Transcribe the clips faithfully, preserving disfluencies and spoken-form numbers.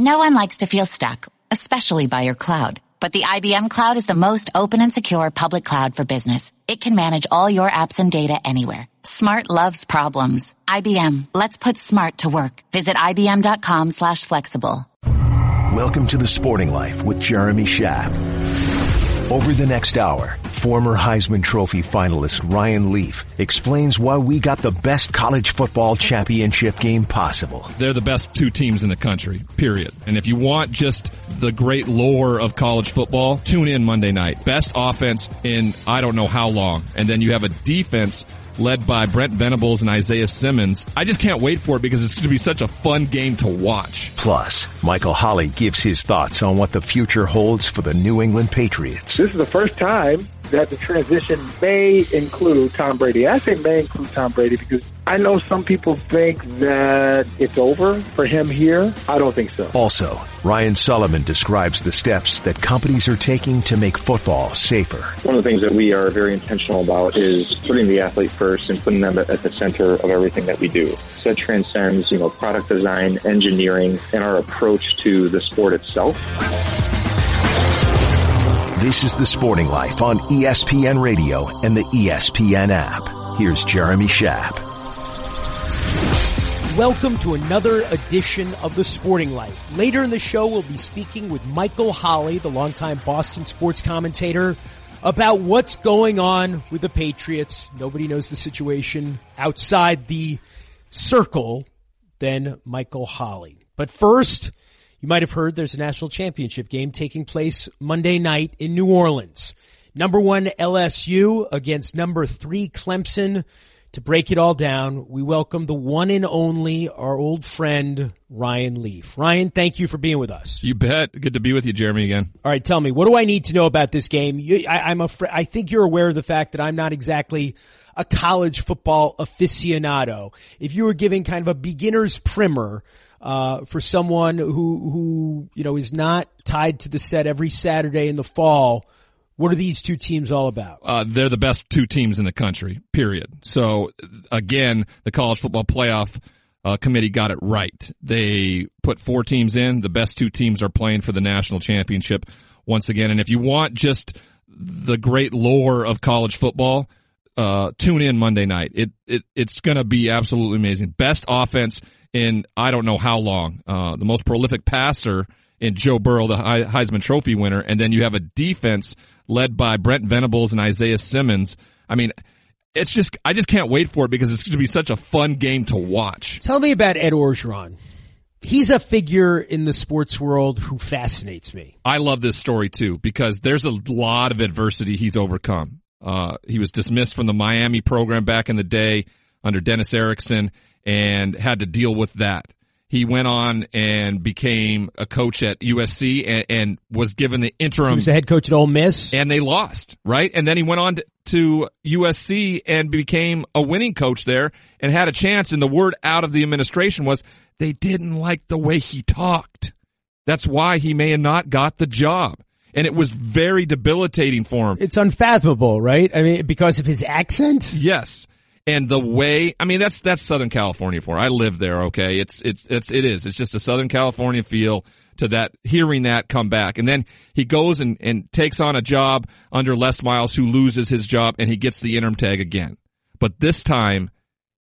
No one likes to feel stuck, especially by your cloud. But the I B M Cloud is the most open and secure public cloud for business. It can manage all your apps and data anywhere. Smart loves problems. I B M, let's put smart to work. Visit ibm.com slash flexible. Welcome to The Sporting Life with Jeremy Schaap. Over the next hour, former Heisman Trophy finalist Ryan Leaf explains why we got the best college football championship game possible. They're the best two teams in the country, period. And if you want just the great lore of college football, tune in Monday night. Best offense in I don't know how long. And then you have a defense led by Brent Venables and Isaiah Simmons. I just can't wait for it because it's going to be such a fun game to watch. Plus, Michael Holley gives his thoughts on what the future holds for the New England Patriots. This is the first time that the transition may include Tom Brady. I say may include Tom Brady because I know some people think that it's over for him here. I don't think so. Also, Ryan Sullivan describes the steps that companies are taking to make football safer. One of the things that we are very intentional about is putting the athlete first and putting them at the center of everything that we do. So that transcends, you know, product design, engineering, and our approach to the sport itself. This is The Sporting Life on E S P N Radio and the E S P N app. Here's Jeremy Schaap. Welcome to another edition of The Sporting Life. Later in the show, we'll be speaking with Michael Holley, the longtime Boston sports commentator, about what's going on with the Patriots. Nobody knows the situation outside the circle than Michael Holley. But first, you might have heard there's a national championship game taking place Monday night in New Orleans. Number one L S U against number three Clemson. To break it all down, we welcome the one and only, our old friend, Ryan Leaf. Ryan, thank you for being with us. You bet. Good to be with you, Jeremy, again. All right, tell me, what do I need to know about this game? You, I, I'm a fr- I think you're aware of the fact that I'm not exactly a college football aficionado. If you were giving kind of a beginner's primer Uh, for someone who, who, you know, is not tied to the set every Saturday in the fall, what are these two teams all about? Uh, they're the best two teams in the country, period. So again, the college football playoff, uh, committee got it right. They put four teams in. The best two teams are playing for the national championship once again. And if you want just the great lore of college football, uh, tune in Monday night. It, it, it's going to be absolutely amazing. Best offense in I don't know how long, uh, the most prolific passer in Joe Burrow, the Heisman Trophy winner, and then you have a defense led by Brent Venables and Isaiah Simmons. I mean, it's just, I just can't wait for it because it's going to be such a fun game to watch. Tell me about Ed Orgeron. He's a figure in the sports world who fascinates me. I love this story too because there's a lot of adversity he's overcome. Uh, he was dismissed from the Miami program back in the day under Dennis Erickson and had to deal with that. He went on and became a coach at U S C and, and was given the interim. He was the head coach at Ole Miss. And they lost, right? And then he went on to, to U S C and became a winning coach there and had a chance. And the word out of the administration was they didn't like the way he talked. That's why he may have not got the job. And it was very debilitating for him. It's unfathomable, right? I mean, because of his accent? Yes. And the way, I mean, that's, that's Southern California for. I live there, okay? It's, it's, it's, it is. It's just a Southern California feel to that, hearing that come back. And then he goes and, and takes on a job under Les Miles who loses his job and he gets the interim tag again. But this time,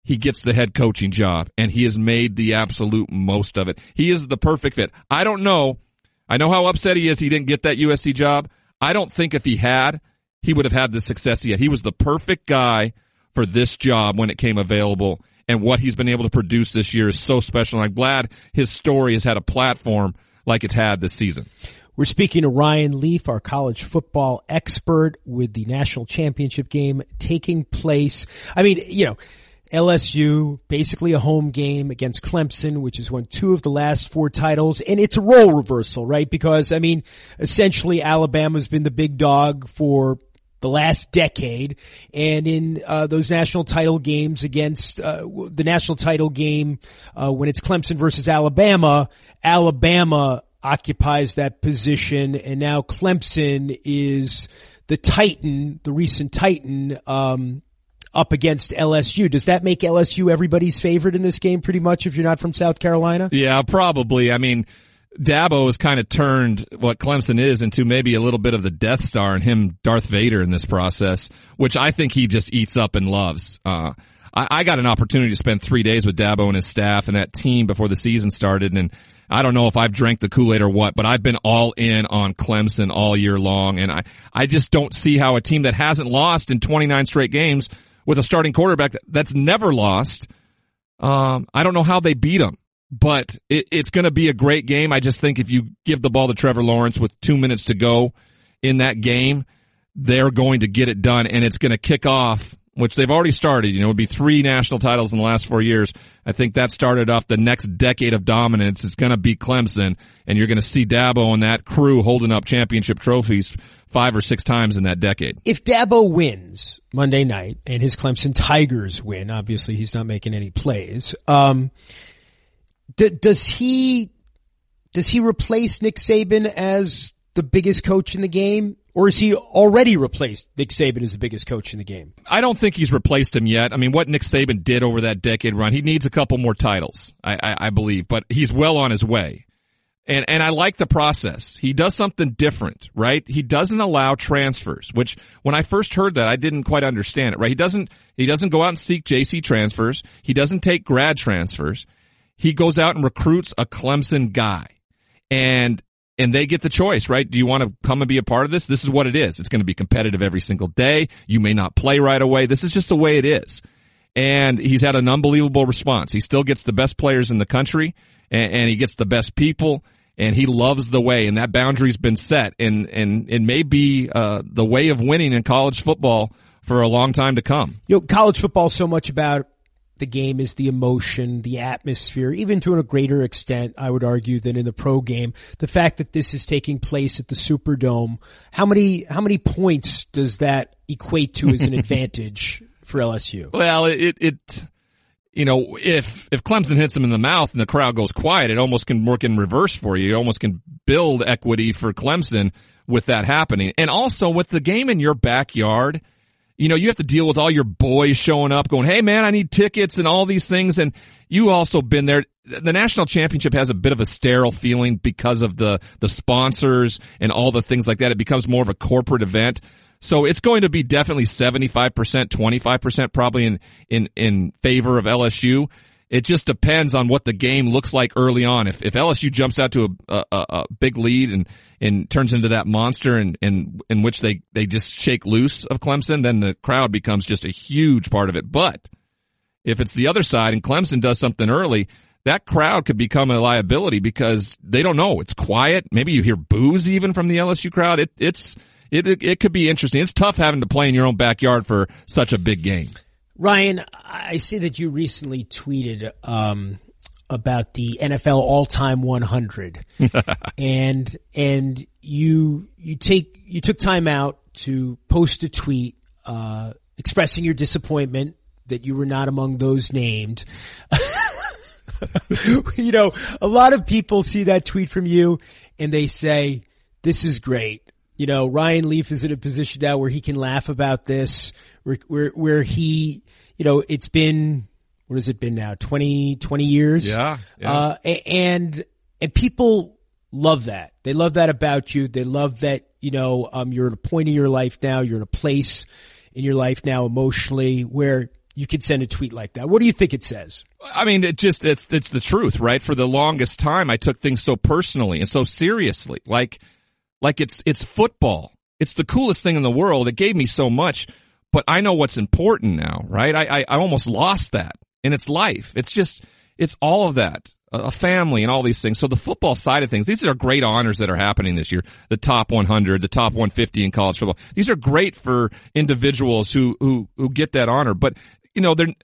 he gets the head coaching job and he has made the absolute most of it. He is the perfect fit. I don't know. I know how upset he is he didn't get that U S C job. I don't think if he had, he would have had the success he had. He was the perfect guy for this job when it came available, and what he's been able to produce this year is so special. And I'm glad his story has had a platform like it's had this season. We're speaking to Ryan Leaf, our college football expert, with the national championship game taking place. I mean, you know, L S U, basically a home game against Clemson, which has won two of the last four titles. And it's a role reversal, right? Because, I mean, essentially Alabama's been the big dog for the last decade, and in uh, those national title games against uh, the national title game uh, when it's Clemson versus Alabama, Alabama occupies that position, and now Clemson is the Titan, the recent Titan, um, up against L S U. Does that make L S U everybody's favorite in this game pretty much if you're not from South Carolina? Yeah, probably. I mean, Dabo has kind of turned what Clemson is into maybe a little bit of the Death Star and him Darth Vader in this process, which I think he just eats up and loves. Uh, I, I got an opportunity to spend three days with Dabo and his staff and that team before the season started, and I don't know if I've drank the Kool-Aid or what, but I've been all in on Clemson all year long, and I, I just don't see how a team that hasn't lost in twenty-nine straight games with a starting quarterback that, that's never lost, um, I don't know how they beat them. But it, it's going to be a great game. I just think if you give the ball to Trevor Lawrence with two minutes to go in that game, they're going to get it done, and it's going to kick off, which they've already started. You know, it would be three national titles in the last four years. I think that started off the next decade of dominance. It's going to be Clemson, and you're going to see Dabo and that crew holding up championship trophies five or six times in that decade. If Dabo wins Monday night and his Clemson Tigers win, obviously he's not making any plays, um – Does he, does he replace Nick Saban as the biggest coach in the game? Or is he already replaced Nick Saban as the biggest coach in the game? I don't think he's replaced him yet. I mean, what Nick Saban did over that decade run, he needs a couple more titles, I, I, I believe, but he's well on his way. And, and I like the process. He does something different, right? He doesn't allow transfers, which when I first heard that, I didn't quite understand it, right? He doesn't, he doesn't go out and seek J C transfers. He doesn't take grad transfers. He goes out and recruits a Clemson guy, and and they get the choice, right? Do you want to come and be a part of this? This is what it is. It's going to be competitive every single day. You may not play right away. This is just the way it is. And he's had an unbelievable response. He still gets the best players in the country, and, and he gets the best people, and he loves the way, and that boundary's been set, and, and it may be uh, the way of winning in college football for a long time to come. You know, college football is so much about the game is the emotion, the atmosphere, even to a greater extent, I would argue, than in the pro game. The fact that this is taking place at the Superdome, how many, how many points does that equate to as an advantage for L S U? Well, it, it, you know, if, if Clemson hits them in the mouth and the crowd goes quiet, it almost can work in reverse for you. You almost can build equity for Clemson with that happening. And also with the game in your backyard, you know, you have to deal with all your boys showing up going, hey, man, I need tickets and all these things. And you also been there. The national championship has a bit of a sterile feeling because of the, the sponsors and all the things like that. It becomes more of a corporate event. So it's going to be definitely seventy-five percent, twenty-five percent probably in, in, in favor of L S U. It just depends on what the game looks like early on. If, if L S U jumps out to a, a, a big lead and, and turns into that monster and, and, in which they, they just shake loose of Clemson, then the crowd becomes just a huge part of it. But if it's the other side and Clemson does something early, that crowd could become a liability because they don't know. It's quiet. Maybe you hear boos even from the L S U crowd. It, it's, it, it, it could be interesting. It's tough having to play in your own backyard for such a big game. Ryan, I see that you recently tweeted um, about the N F L all-time one hundred, and and you you take you took time out to post a tweet uh, expressing your disappointment that you were not among those named. You know, a lot of people see that tweet from you and they say, "This is great." You know, Ryan Leaf is in a position now where he can laugh about this, where, where, where he, you know, it's been, what has it been now? twenty, twenty years. Yeah. yeah. Uh, and, and people love that. They love that about you. They love that, you know, um, you're at a point in your life now. You're in a place in your life now emotionally where you could send a tweet like that. What do you think it says? I mean, it just, it's, it's the truth, right? For the longest time, I took things so personally and so seriously. Like, Like it's, it's football. It's the coolest thing in the world. It gave me so much, but I know what's important now, right? I, I, I almost lost that in its life. It's just, it's all of that, a family and all these things. So the football side of things, these are great honors that are happening this year. The top one hundred, the top one fifty in college football. These are great for individuals who, who, who get that honor. But, you know, they're,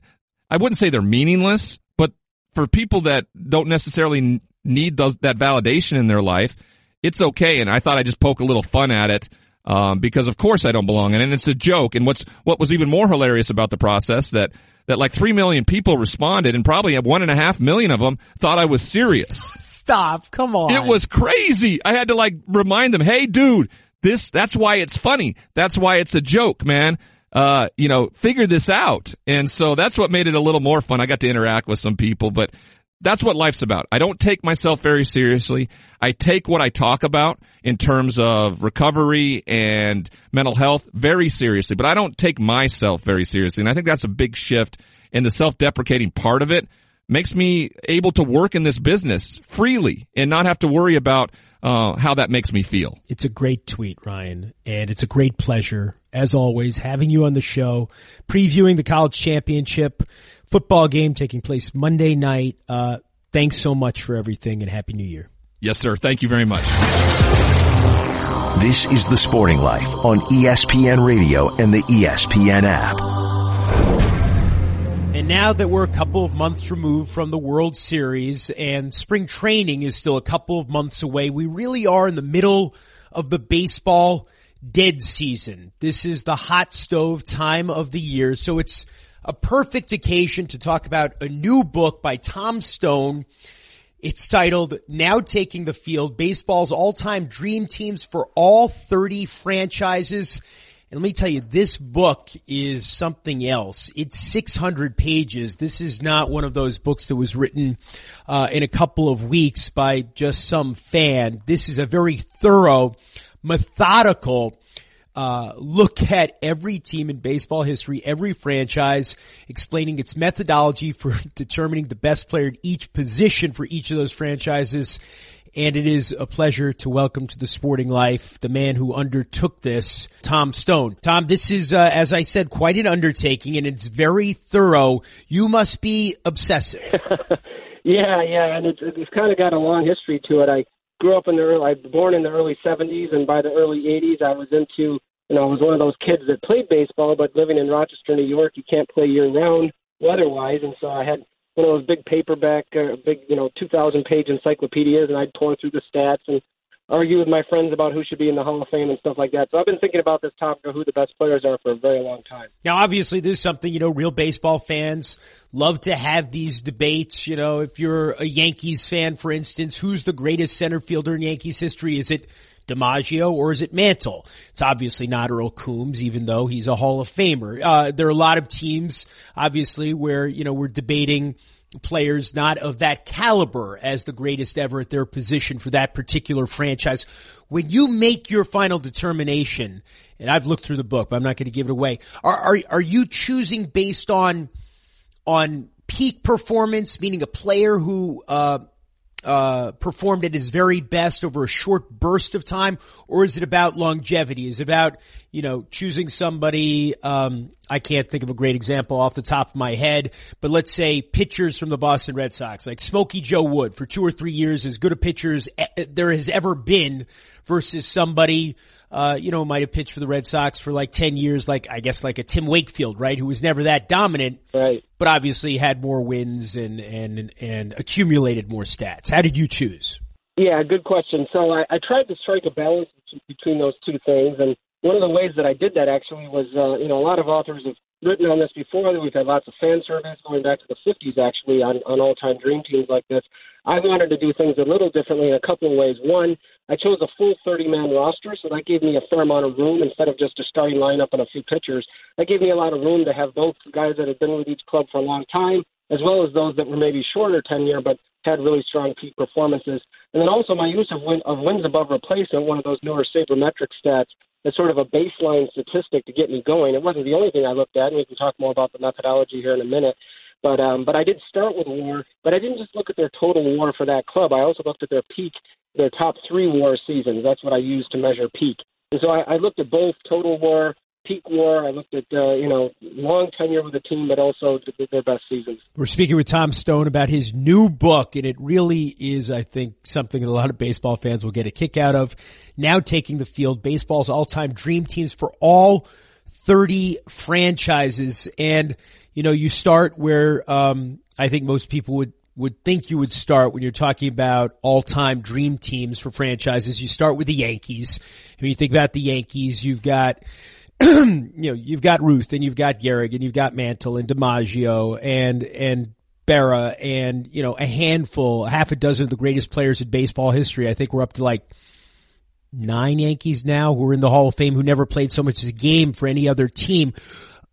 I wouldn't say they're meaningless, but for people that don't necessarily need those, that validation in their life, it's okay, and I thought I'd just poke a little fun at it, um, because of course I don't belong in it, and it's a joke. And what's, what was even more hilarious about the process that, that like three million people responded, and probably one and a half million of them thought I was serious. Stop, come on. It was crazy. I had to like remind them, hey dude, this, that's why it's funny. That's why it's a joke, man. Uh, you know, figure this out. And so that's what made it a little more fun. I got to interact with some people, but That's what life's about. I don't take myself very seriously. I take what I talk about in terms of recovery and mental health very seriously, but I don't take myself very seriously. And I think that's a big shift, and the self-deprecating part of it makes me able to work in this business freely and not have to worry about uh, how that makes me feel. It's a great tweet, Ryan, and it's a great pleasure, as always, having you on the show, previewing the college championship football game taking place Monday night. Uh, thanks so much for everything, and Happy New Year. Yes, sir. Thank you very much. This is The Sporting Life on E S P N Radio and the E S P N app. And now that we're a couple of months removed from the World Series and spring training is still a couple of months away, we really are in the middle of the baseball dead season. This is the hot stove time of the year, so it's a perfect occasion to talk about a new book by Tom Stone. It's titled Now Taking the Field, Baseball's All-Time Dream Teams for All thirty Franchises. And let me tell you, this book is something else. It's six hundred pages. This is not one of those books that was written uh, in a couple of weeks by just some fan. This is a very thorough, methodical Uh, look at every team in baseball history, every franchise, explaining its methodology for determining the best player at each position for each of those franchises. And it is a pleasure to welcome to The Sporting Life the man who undertook this, Tom Stone. Tom, this is, uh, as I said, quite an undertaking, and it's very thorough. You must be obsessive. yeah, yeah, and it's, it's kind of got a long history to it. I grew up in the early, I was born in the early seventies, and by the early eighties, I was into, you know, I was one of those kids that played baseball, but living in Rochester, New York, you can't play year-round weather-wise, and so I had one of those big paperback, uh, big, you know, two thousand page encyclopedias, and I'd pour through the stats and argue with my friends about who should be in the Hall of Fame and stuff like that. So I've been thinking about this topic of who the best players are for a very long time. Now, obviously, this is something, you know, real baseball fans love to have these debates. You know, if you're a Yankees fan, for instance, who's the greatest center fielder in Yankees history? Is it DiMaggio or is it Mantle? It's obviously not Earl Coombs, even though he's a Hall of Famer. Uh, there are a lot of teams, obviously, where, you know, we're debating players not of that caliber as the greatest ever at their position for that particular franchise. When you make your final determination, and I've looked through the book, but I'm not going to give it away, are, are, are you choosing based on, on peak performance, meaning a player who, uh, Uh, performed at his very best over a short burst of time, or is it about longevity? Is it about, you know, choosing somebody, um, I can't think of a great example off the top of my head, but let's say pitchers from the Boston Red Sox, like Smokey Joe Wood for two or three years, as good a pitcher as there has ever been, versus somebody, uh, you know, might have pitched for the Red Sox for like ten years, like, I guess like a Tim Wakefield, right? Who was never that dominant. Right. But obviously had more wins and, and, and accumulated more stats. How did you choose? Yeah, good question. So I, I tried to strike a balance between those two things. And one of the ways that I did that actually was, uh, you know, a lot of authors have written on this before. We've had lots of fan surveys going back to the fifties, actually, on, on all-time dream teams like this. I wanted to do things a little differently in a couple of ways. One, I chose a full thirty-man roster, so that gave me a fair amount of room instead of just a starting lineup and a few pitchers. That gave me a lot of room to have both guys that had been with each club for a long time, as well as those that were maybe shorter tenure but had really strong peak performances. And then also my use of, win, of wins above replacement, one of those newer sabermetric stats, as sort of a baseline statistic to get me going. It wasn't the only thing I looked at, and we can talk more about the methodology here in a minute. But um, but I did start with WAR, but I didn't just look at their total WAR for that club. I also looked at their peak, their top three WAR seasons. That's what I used to measure peak. And so I, I looked at both total WAR, peak WAR. I looked at, uh, you know, long tenure with the team, but also their best seasons. We're speaking with Tom Stone about his new book, and it really is, I think, something that a lot of baseball fans will get a kick out of. Now Taking the Field, baseball's all-time dream teams for all thirty franchises. And you know, you start where um I think most people would, would think you would start when you're talking about all-time dream teams for franchises. You start with the Yankees. When you think about the Yankees, you've got, you know, you've got Ruth, and you've got Gehrig, and you've got Mantle and DiMaggio and, and Berra, and, you know, a handful, half a dozen of the greatest players in baseball history. I think we're up to like nine Yankees now who are in the Hall of Fame who never played so much as a game for any other team.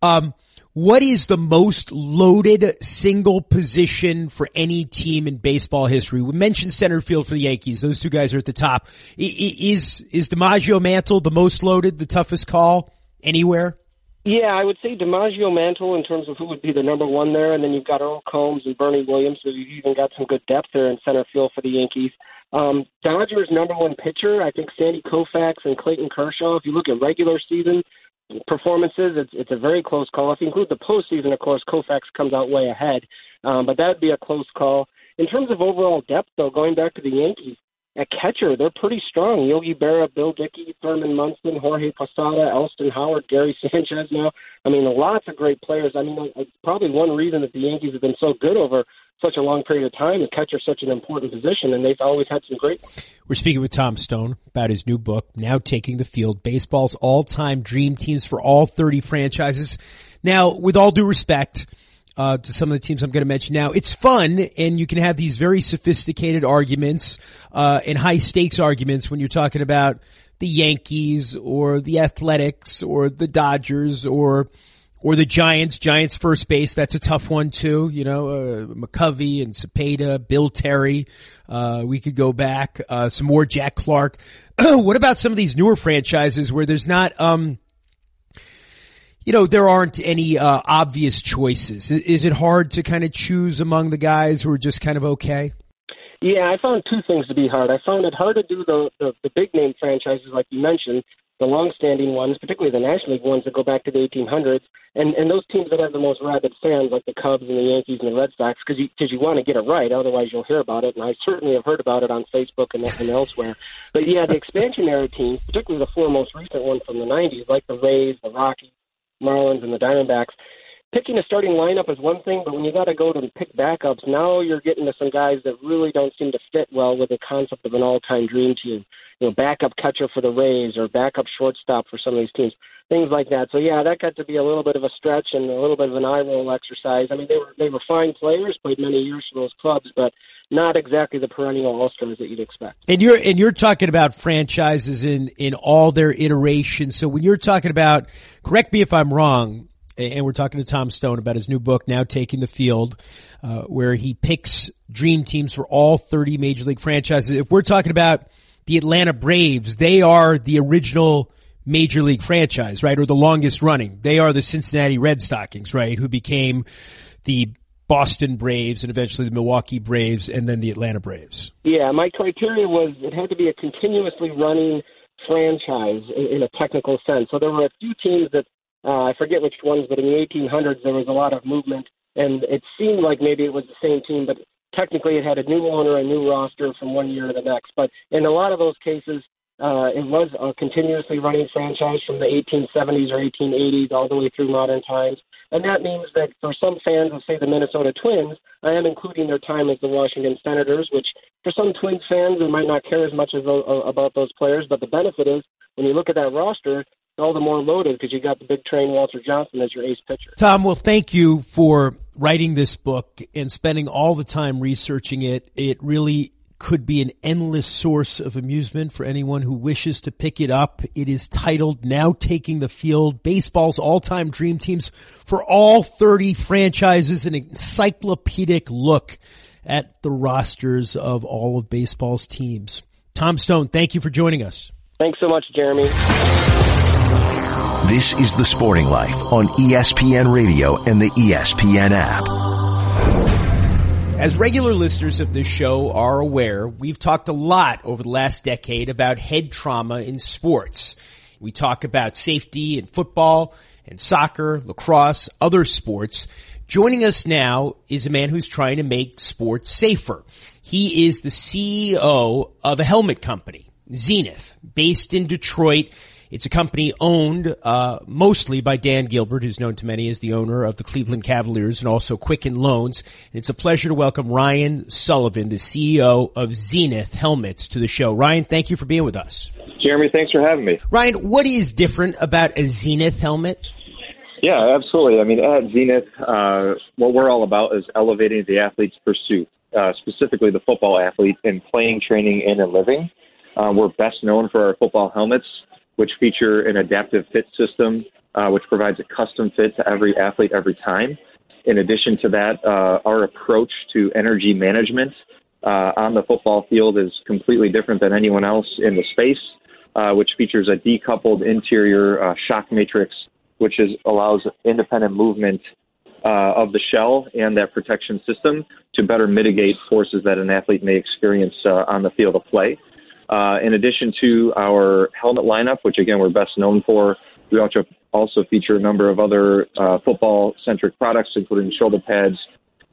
Um, What is the most loaded single position for any team in baseball history? We mentioned center field for the Yankees. Those two guys are at the top. Is, is DiMaggio Mantle the most loaded, the toughest call anywhere? Yeah, I would say DiMaggio Mantle in terms of who would be the number one there. And then you've got Earl Combs and Bernie Williams. So you've even got some good depth there in center field for the Yankees. Um, Dodgers number one pitcher, I think Sandy Koufax and Clayton Kershaw. If you look at regular season performances, it's it's a very close call. If you include the postseason, of course, Koufax comes out way ahead, um, but that would be a close call. In terms of overall depth, though, going back to the Yankees, at catcher, they're pretty strong. Yogi Berra, Bill Dickey, Thurman Munson, Jorge Posada, Elston Howard, Gary Sanchez now. I mean, lots of great players. I mean, it's probably one reason that the Yankees have been so good over such a long period of time, and catcher such an important position, and they've always had some great ones. We're speaking with Tom Stone about his new book, Now Taking the Field, Baseball's All-Time Dream Teams for All thirty Franchises. Now, with all due respect uh to some of the teams I'm going to mention now, it's fun, and you can have these very sophisticated arguments uh and high-stakes arguments when you're talking about the Yankees or the Athletics or the Dodgers or – Or the Giants, Giants first base, that's a tough one too, you know, uh, McCovey and Cepeda, Bill Terry, uh, we could go back, uh, some more Jack Clark. What about some of these newer franchises where there's not, um, you know, there aren't any, uh, obvious choices? Is, is it hard to kind of choose among the guys who are just kind of okay? Yeah, I found two things to be hard. I found it hard to do the, the, the big name franchises like you mentioned, the long-standing ones, particularly the National League ones that go back to the eighteen hundreds, and, and those teams that have the most rabid fans, like the Cubs and the Yankees and the Red Sox, because you, cause you want to get it right, otherwise you'll hear about it, and I certainly have heard about it on Facebook and, and elsewhere. But yeah, the expansionary teams, particularly the four most recent ones from the nineties, like the Rays, the Rockies, Marlins, and the Diamondbacks, picking a starting lineup is one thing, but when you got to go to pick backups, now you're getting to some guys that really don't seem to fit well with the concept of an all-time dream team. You know, backup catcher for the Rays or backup shortstop for some of these teams, things like that. So yeah, that got to be a little bit of a stretch and a little bit of an eye roll exercise. I mean, they were they were fine players, played many years for those clubs, but not exactly the perennial all-stars that you'd expect. And you're and you're talking about franchises in in all their iterations. So when you're talking about, correct me if I'm wrong, and we're talking to Tom Stone about his new book, Now Taking the Field, uh, where he picks dream teams for all thirty Major League franchises. If we're talking about the Atlanta Braves, they are the original Major League franchise, right, or the longest running. They are the Cincinnati Red Stockings, right, who became the Boston Braves and eventually the Milwaukee Braves and then the Atlanta Braves. Yeah, my criteria was it had to be a continuously running franchise in, in a technical sense. So there were a few teams that, Uh, I forget which ones, but in the eighteen hundreds, there was a lot of movement, and it seemed like maybe it was the same team, but technically it had a new owner, a new roster from one year to the next. But in a lot of those cases, uh, it was a continuously running franchise from the eighteen seventies or eighteen eighties all the way through modern times. And that means that for some fans of, say, the Minnesota Twins, I am including their time as the Washington Senators, which for some Twins fans, they might not care as much as, uh, about those players, but the benefit is when you look at that roster, all the more loaded because you got the big train Walter Johnson as your ace pitcher. Tom, well, thank you for writing this book and spending all the time researching it. It really could be an endless source of amusement for anyone who wishes to pick it up. It is titled Now Taking the Field, Baseball's All-Time Dream Teams for All thirty Franchises, an encyclopedic look at the rosters of all of baseball's teams. Tom Stone, thank you for joining us. Thanks so much, Jeremy. This is The Sporting Life on E S P N Radio and the E S P N app. As regular listeners of this show are aware, we've talked a lot over the last decade about head trauma in sports. We talk about safety in football and soccer, lacrosse, other sports. Joining us now is a man who's trying to make sports safer. He is the C E O of a helmet company, Xenith, based in Detroit. It's a company owned uh mostly by Dan Gilbert, who's known to many as the owner of the Cleveland Cavaliers and also Quicken Loans. And it's a pleasure to welcome Ryan Sullivan, the C E O of Xenith Helmets, to the show. Ryan, thank you for being with us. Jeremy, thanks for having me. Ryan, what is different about a Xenith helmet? Yeah, absolutely. I mean, at Xenith, uh, what we're all about is elevating the athlete's pursuit, uh, specifically the football athlete in playing, training, and in living. Uh, we're best known for our football helmets, which feature an adaptive fit system uh, which provides a custom fit to every athlete every time. In addition to that, uh, our approach to energy management uh, on the football field is completely different than anyone else in the space, uh, which features a decoupled interior uh, shock matrix, which is, allows independent movement uh, of the shell and that protection system to better mitigate forces that an athlete may experience uh, on the field of play. Uh, in addition to our helmet lineup, which, again, we're best known for, we also also feature a number of other uh, football-centric products, including shoulder pads,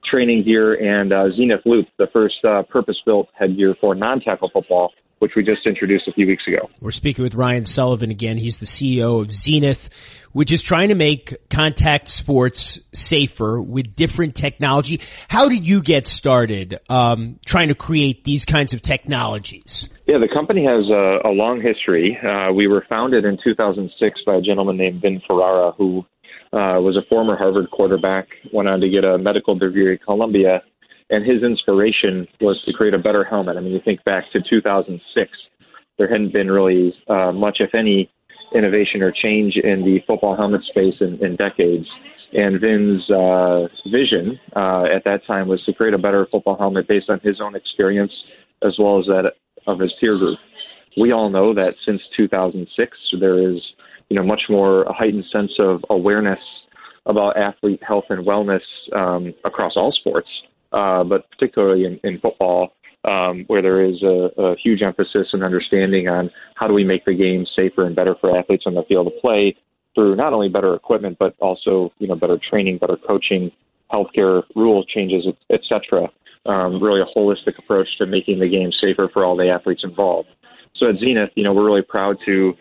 training gear, and uh, Xenith Loop, the first uh, purpose-built headgear for non-tackle football, which we just introduced a few weeks ago. We're speaking with Ryan Sullivan again. He's the C E O of Xenith, which is trying to make contact sports safer with different technology. How did you get started um, trying to create these kinds of technologies? Yeah, the company has a, a long history. Uh, we were founded in two thousand six by a gentleman named Vin Ferrara, who uh, was a former Harvard quarterback, went on to get a medical degree at Columbia. And his inspiration was to create a better helmet. I mean, you think back to two thousand six, there hadn't been really uh, much, if any, innovation or change in the football helmet space in, in decades. And Vin's uh, vision uh, at that time was to create a better football helmet based on his own experience as well as that of his peer group. We all know that since two thousand six, there is, you know, much more a heightened sense of awareness about athlete health and wellness um, across all sports. Uh, but particularly in, in football, um, where there is a, a huge emphasis and understanding on how do we make the game safer and better for athletes on the field of play through not only better equipment, but also, you know, better training, better coaching, healthcare, rule changes, et cetera. Um, really a holistic approach to making the game safer for all the athletes involved. So at Xenith, you know, we're really proud to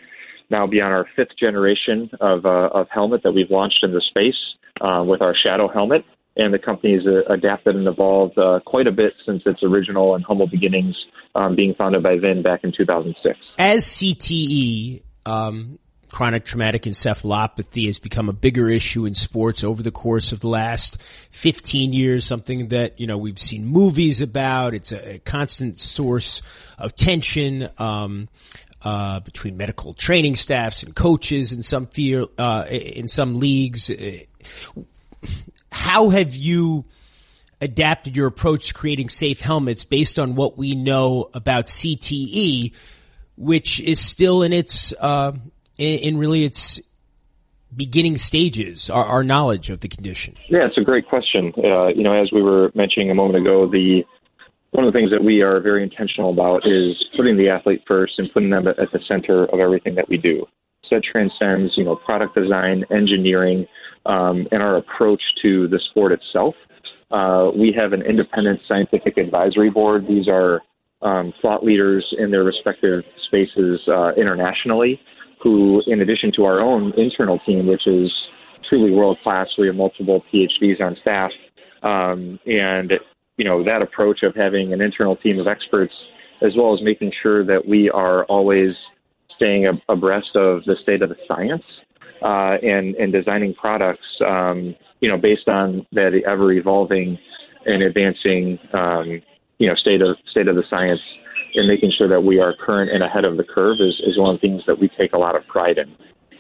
now be on our fifth generation of, uh, of helmet that we've launched in the space uh, with our Shadow helmet. And the company's uh, adapted and evolved uh, quite a bit since its original and humble beginnings, um, being founded by Vin back in two thousand six. As C T E, um, chronic traumatic encephalopathy, has become a bigger issue in sports over the course of the last fifteen years, something that, you know, we've seen movies about. It's a, a constant source of tension um, uh, between medical training staffs and coaches in some fear, uh, in some leagues. How have you adapted your approach to creating safe helmets based on what we know about C T E, which is still in its, uh, in, in really its beginning stages, our, our knowledge of the condition? Yeah, it's a great question. Uh, you know, as we were mentioning a moment ago, the one of the things that we are very intentional about is putting the athlete first and putting them at the center of everything that we do. So that transcends, you know, product design, engineering, um, and our approach to the sport itself. Uh, we have an independent scientific advisory board. These are um, thought leaders in their respective spaces uh, internationally who, in addition to our own internal team, which is truly world-class, we have multiple P H Ds on staff. Um, and, you know, that approach of having an internal team of experts, as well as making sure that we are always staying ab- abreast of the state of the science uh, and, and designing products, um, you know, based on that ever-evolving and advancing, um, you know, state of state of the science, and making sure that we are current and ahead of the curve is, is one of the things that we take a lot of pride in.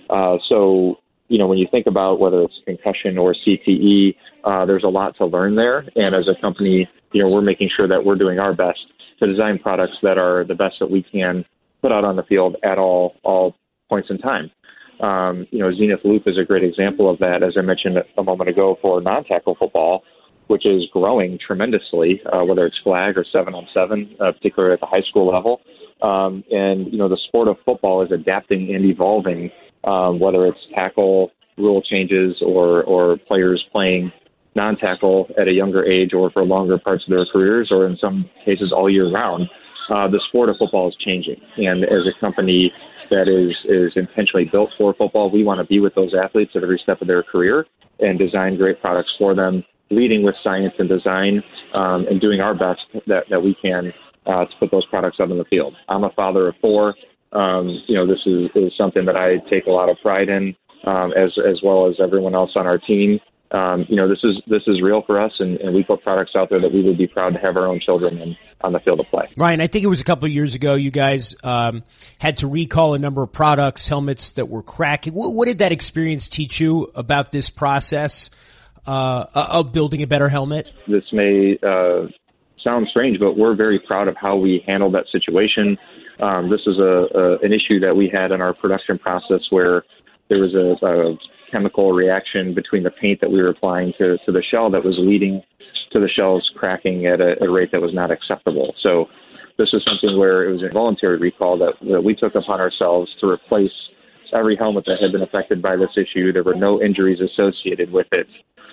Uh, so, you know, when you think about whether it's concussion or C T E, uh, there's a lot to learn there. And as a company, you know, we're making sure that we're doing our best to design products that are the best that we can put out on the field at all all points in time. Um, you know, Xenith Loop is a great example of that, as I mentioned a moment ago, for non-tackle football, which is growing tremendously, uh, whether it's flag or seven on seven, uh, particularly at the high school level. Um, and, you know, the sport of football is adapting and evolving, um, whether it's tackle, rule changes, or, or players playing non-tackle at a younger age or for longer parts of their careers, or in some cases all year round. Uh, the sport of football is changing, and as a company that is is intentionally built for football, we want to be with those athletes at every step of their career and design great products for them, leading with science and design, um, and doing our best that, that we can uh, to put those products out on the field. I'm a father of four. Um, you know, this is, is something that I take a lot of pride in, um, as as well as everyone else on our team. um, you know, this is this is real for us, and, and we put products out there that we would be proud to have our own children in on the field of play. Ryan, I think it was a couple of years ago you guys um, had to recall a number of products, helmets that were cracking. What, what did that experience teach you about this process uh, of building a better helmet? This may uh, sound strange, but we're very proud of how we handled that situation. Um, this is a, a an issue that we had in our production process where there was a, a chemical reaction between the paint that we were applying to, to the shell that was leading to the shells cracking at a, a rate that was not acceptable. So this is something where it was a voluntary recall that, that we took upon ourselves to replace every helmet that had been affected by this issue. There were no injuries associated with it.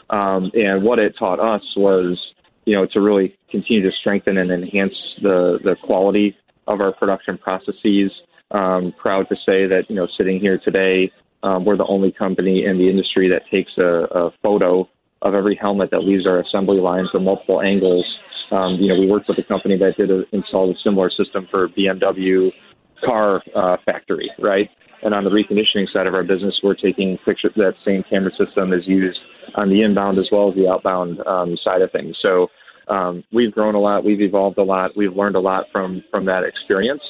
Um, and what it taught us was, you know, to really continue to strengthen and enhance the, the quality of our production processes. Um, proud to say that, you know, sitting here today, Um, we're the only company in the industry that takes a, a photo of every helmet that leaves our assembly line from multiple angles. Um, you know, we worked with a company that did a, installed a similar system for B M W car uh, factory, right? And on the reconditioning side of our business, we're taking pictures. That same camera system is used on the inbound as well as the outbound um, side of things. So um, we've grown a lot. We've evolved a lot. We've learned a lot from from that experience.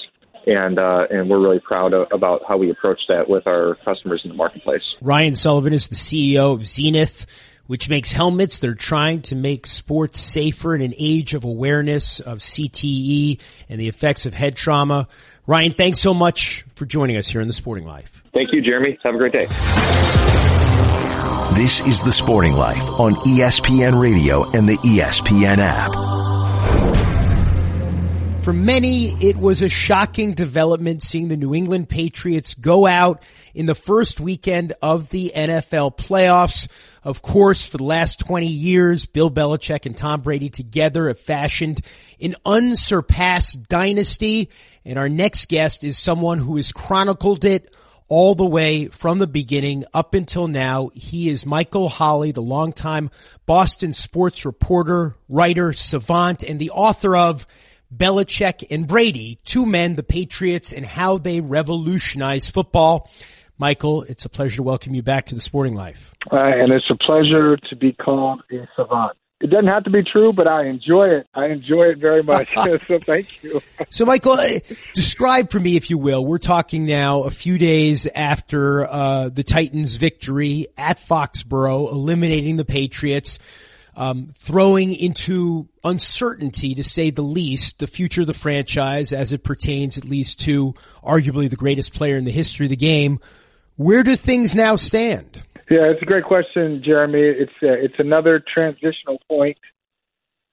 And uh, and we're really proud of, about how we approach that with our customers in the marketplace. Ryan Sullivan is the C E O of Xenith, which makes helmets that are trying to make sports safer in an age of awareness of C T E and the effects of head trauma. Ryan, thanks so much for joining us here in The Sporting Life. Thank you, Jeremy. Have a great day. This is The Sporting Life on E S P N Radio and the E S P N app. For many, it was a shocking development seeing the New England Patriots go out in the first weekend of the N F L playoffs. Of course, for the last twenty years, Bill Belichick and Tom Brady together have fashioned an unsurpassed dynasty. And our next guest is someone who has chronicled it all the way from the beginning up until now. He is Michael Holley, the longtime Boston sports reporter, writer, savant, and the author of Belichick and Brady, Two Men, the Patriots, and How They Revolutionized Football. Michael, it's a pleasure to welcome you back to The Sporting Life. Uh, and it's a pleasure to be called a savant. It doesn't have to be true, but I enjoy it. I enjoy it very much, so thank you. So, Michael, describe for me, if you will, we're talking now a few days after uh, the Titans' victory at Foxborough, eliminating the Patriots. Um, throwing into uncertainty, to say the least, the future of the franchise as it pertains at least to arguably the greatest player in the history of the game. Where do things now stand? Yeah, it's a great question, Jeremy. It's uh, it's another transitional point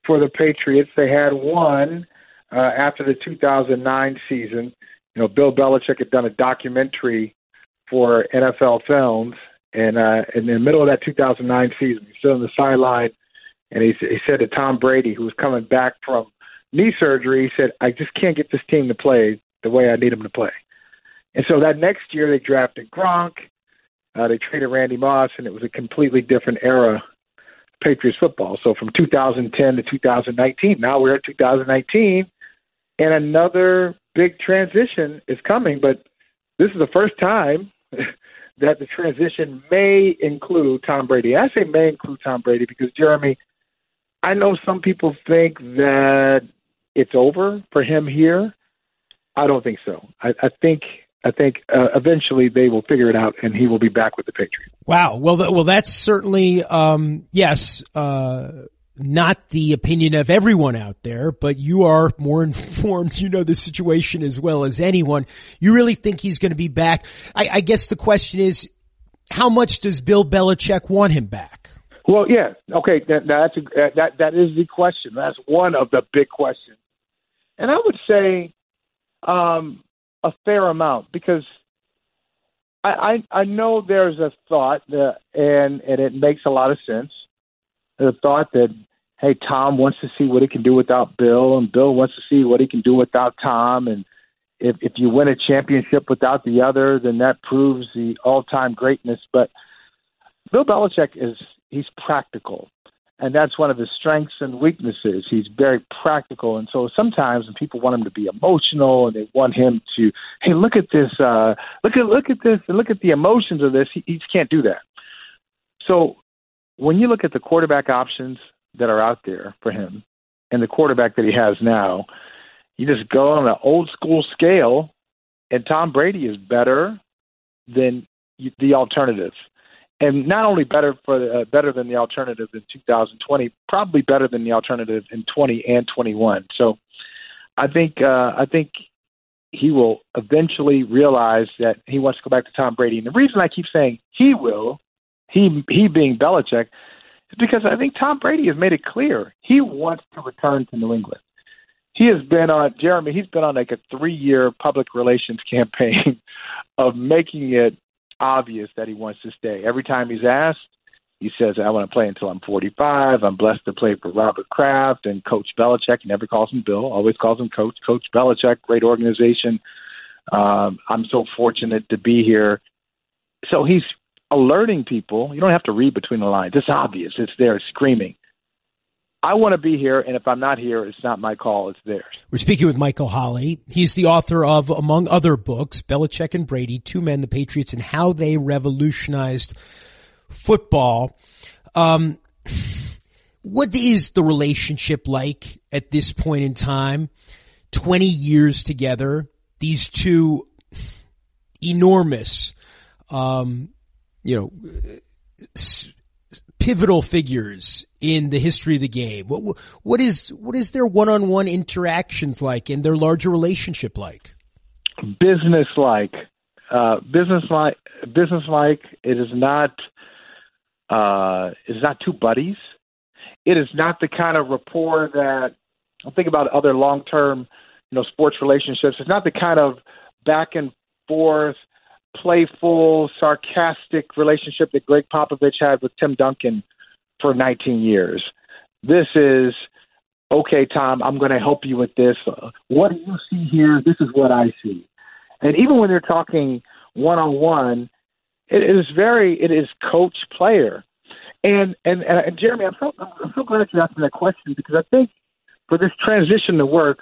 for the Patriots. They had one uh, after the two thousand nine season. You know, Bill Belichick had done a documentary for N F L Films, and uh, in the middle of that two thousand nine season, he's still on the sideline. And he, he said to Tom Brady, who was coming back from knee surgery, he said, I just can't get this team to play the way I need them to play. And so that next year they drafted Gronk, uh, they traded Randy Moss, and it was a completely different era of Patriots football. So from two thousand ten to two thousand nineteen, now we're at two thousand nineteen, and another big transition is coming. But this is the first time that the transition may include Tom Brady. I say may include Tom Brady because, Jeremy, I know some people think that it's over for him here. I don't think so. I, I think I think uh, eventually they will figure it out, and he will be back with the Patriots. Wow. Well, th- well, that's certainly um, yes, uh, not the opinion of everyone out there, but you are more informed. You know the situation as well as anyone. You really think he's going to be back? I, I guess the question is, how much does Bill Belichick want him back? Well, yeah, okay, that, that's a, that that is the question. That's one of the big questions, and I would say um, a fair amount because I, I I know there's a thought that, and and it makes a lot of sense. The thought that hey, Tom wants to see what he can do without Bill, and Bill wants to see what he can do without Tom, and if if you win a championship without the other, then that proves the all-time greatness. But Bill Belichick is. He's practical, and that's one of his strengths and weaknesses. He's very practical, and so sometimes when people want him to be emotional and they want him to, hey, look at this, uh, look at look at this, and look at the emotions of this, he, he can't do that. So when you look at the quarterback options that are out there for him and the quarterback that he has now, you just go on an old school scale, and Tom Brady is better than the alternative. And not only better for the, uh, better than the alternative in two thousand twenty, probably better than the alternative in twenty and twenty-one. So I think uh, I think he will eventually realize that he wants to go back to Tom Brady. And the reason I keep saying he will, he he being Belichick, is because I think Tom Brady has made it clear he wants to return to New England. He has been on Jeremy. He's been on like a three-year public relations campaign of making it obvious that he wants to stay. Every time he's asked, he says, I want to play until I'm forty-five. I'm blessed to play for Robert Kraft and Coach Belichick. He never calls him Bill, always calls him Coach. Coach Belichick, great organization. Um, I'm so fortunate to be here. So he's alerting people. You don't have to read between the lines. It's obvious. It's there. It's screaming. I want to be here, and if I'm not here, it's not my call, it's theirs. We're speaking with Michael Holley. He's the author of, among other books, Belichick and Brady, Two Men, the Patriots, and How They Revolutionized Football. Um, what is the relationship like at this point in time? twenty years together, these two enormous, um, you know, s- pivotal figures in the history of the game. What, what is, what is their one-on-one interactions like and their larger relationship like? Business-like, uh, business-like, business-like. It is not, uh, it's not two buddies. It is not the kind of rapport that I think about other long-term, you know, sports relationships. It's not the kind of back and forth, playful, sarcastic relationship that Greg Popovich had with Tim Duncan for nineteen years. This is, okay, Tom, I'm going to help you with this. What do you see here? This is what I see. And even when they're talking one-on-one, it is very, it is coach player. And, and, and Jeremy, I'm so, I'm so glad you asked me that question, because I think for this transition to work,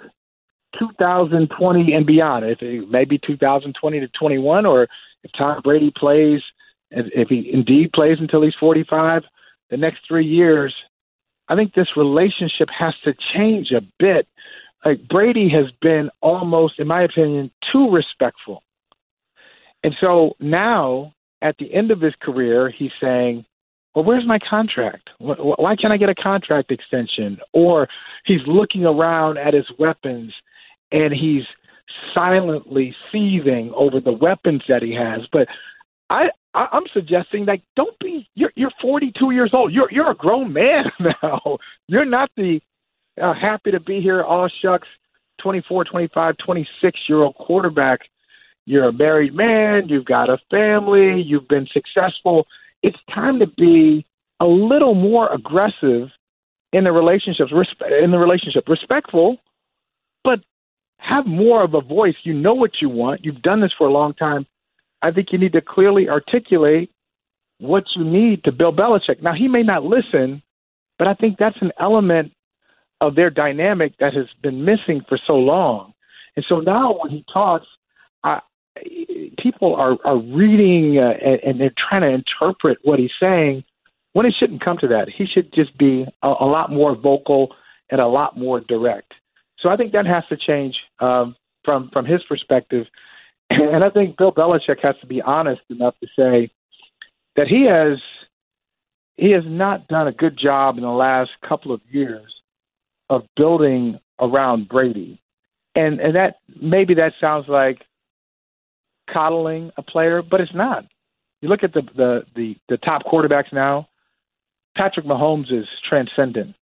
two thousand twenty and beyond, if it, maybe two thousand twenty to twenty-one, or if Tom Brady plays, if he indeed plays until he's forty-five, the next three years, I think this relationship has to change a bit. Like, Brady has been almost, in my opinion, too respectful. And so now, at the end of his career, he's saying, well, where's my contract? Why can't I get a contract extension? Or he's looking around at his weapons, and he's silently seething over the weapons that he has. But I, I, I'm suggesting, like, don't be you're, – you're forty-two years old. You're you're a grown man now. You're not the uh, happy to be here, all shucks, twenty-four, twenty-five, twenty-six-year-old quarterback. You're a married man. You've got a family. You've been successful. It's time to be a little more aggressive in the relationships, respe- in the relationship, respectful, but have more of a voice. You know what you want. You've done this for a long time. I think you need to clearly articulate what you need to Bill Belichick. Now, he may not listen, but I think that's an element of their dynamic that has been missing for so long. And so now when he talks, I, people are, are reading uh, and, and they're trying to interpret what he's saying, when it shouldn't come to that. He should just be a, a lot more vocal and a lot more direct. So I think that has to change um, from, from his perspective. And I think Bill Belichick has to be honest enough to say that he has he has not done a good job in the last couple of years of building around Brady. And and that maybe that sounds like coddling a player, but it's not. You look at the the, the, the top quarterbacks now, Patrick Mahomes is transcendent,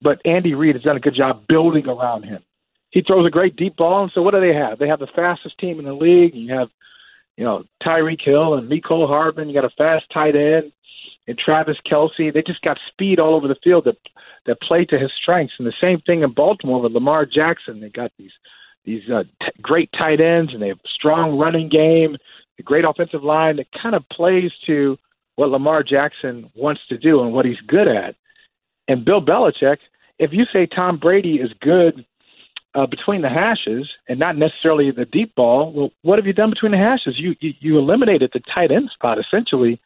but Andy Reid has done a good job building around him. He throws a great deep ball, and so what do they have? They have the fastest team in the league. You have, you know, Tyreek Hill and Mecole Hardman. You got a fast tight end and Travis Kelce. They just got speed all over the field that that play to his strengths. And the same thing in Baltimore with Lamar Jackson. They got these these uh, t- great tight ends, and they have strong running game, a great offensive line that kind of plays to what Lamar Jackson wants to do and what he's good at. And Bill Belichick, if you say Tom Brady is good Uh, between the hashes and not necessarily the deep ball, well, what have you done between the hashes? You, you you eliminated the tight end spot essentially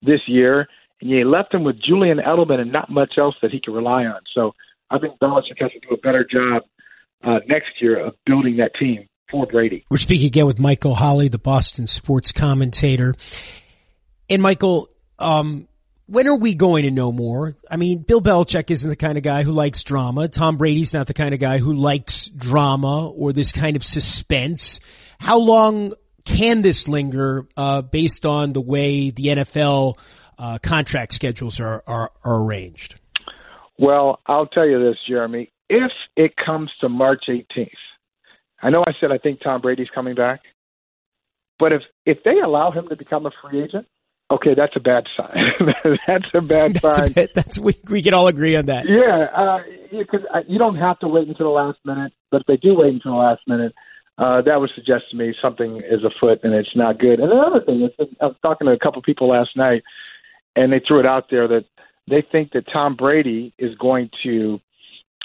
this year, and you left him with Julian Edelman and not much else that he could rely on. So I think Belichick has to do a better job uh, next year of building that team for Brady. We're speaking again with Michael Holley, the Boston sports commentator. And Michael, um, when are we going to know more? I mean, Bill Belichick isn't the kind of guy who likes drama. Tom Brady's not the kind of guy who likes drama or this kind of suspense. How long can this linger, uh, based on the way the N F L uh, contract schedules are, are, are arranged? Well, I'll tell you this, Jeremy. If it comes to March eighteenth, I know I said I think Tom Brady's coming back, but if, if they allow him to become a free agent, okay, that's a bad sign. that's a bad that's sign. A bit, that's we we can all agree on that. Yeah, uh, you, could, uh, you don't have to wait until the last minute, but if they do wait until the last minute, uh, that would suggest to me something is afoot and it's not good. And another thing is, I was talking to a couple people last night, and they threw it out there that they think that Tom Brady is going to.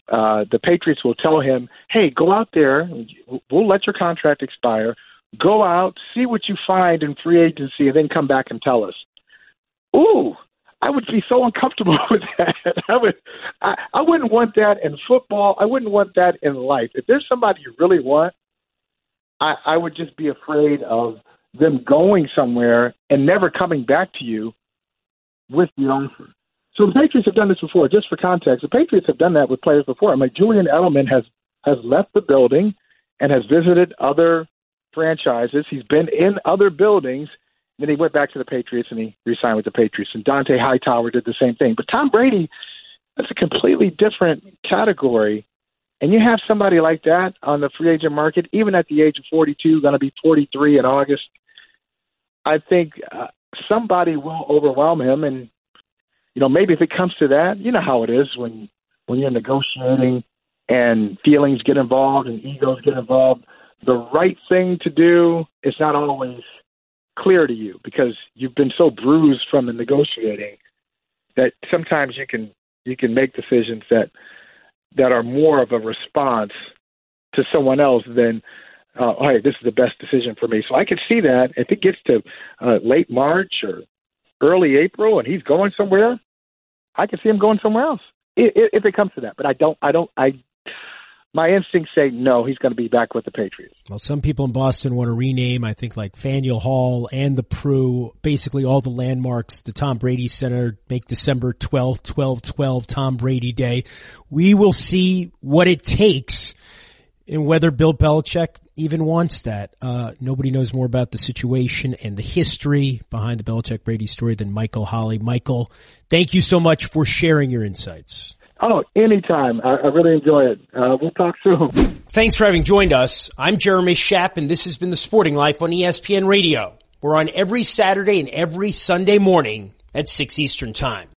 Uh, the Patriots will tell him, hey, go out there, we'll let your contract expire, go out, see what you find in free agency, and then come back and tell us. Ooh, I would be so uncomfortable with that. I, would, I, I wouldn't want that in football. I wouldn't want that in life. If there's somebody you really want, I, I would just be afraid of them going somewhere and never coming back to you with the offer. So the Patriots have done this before. Just for context, the Patriots have done that with players before. I mean, Julian Edelman has, has left the building and has visited other franchises. He's been in other buildings, and then he went back to the Patriots and he re-signed with the Patriots. And Dante Hightower did the same thing. But Tom Brady, that's a completely different category. And you have somebody like that on the free agent market, even at the age of forty-two, going to be forty-three in August, I think uh, somebody will overwhelm him. And you know, maybe if it comes to that, you know how it is when when you're negotiating and feelings get involved and egos get involved. The right thing to do is not always clear to you because you've been so bruised from the negotiating that sometimes you can you can make decisions that that are more of a response to someone else than, uh, all right, this is the best decision for me. So I can see that if it gets to uh, late March or early April and he's going somewhere, I can see him going somewhere else if it comes to that. But I don't, I don't, I, my instincts say no, he's going to be back with the Patriots. Well, some people in Boston want to rename, I think, like Faneuil Hall and the Prue, basically all the landmarks, the Tom Brady Center, make December twelfth, twelve twelve, Tom Brady Day. We will see what it takes and whether Bill Belichick even wants that. Uh, nobody knows more about the situation and the history behind the Belichick-Brady story than Michael Holley. Michael, thank you so much for sharing your insights. Oh, anytime. I, I really enjoy it. Uh, we'll talk soon. Thanks for having joined us. I'm Jeremy Schaap, and this has been The Sporting Life on E S P N Radio. We're on every Saturday and every Sunday morning at six Eastern Time.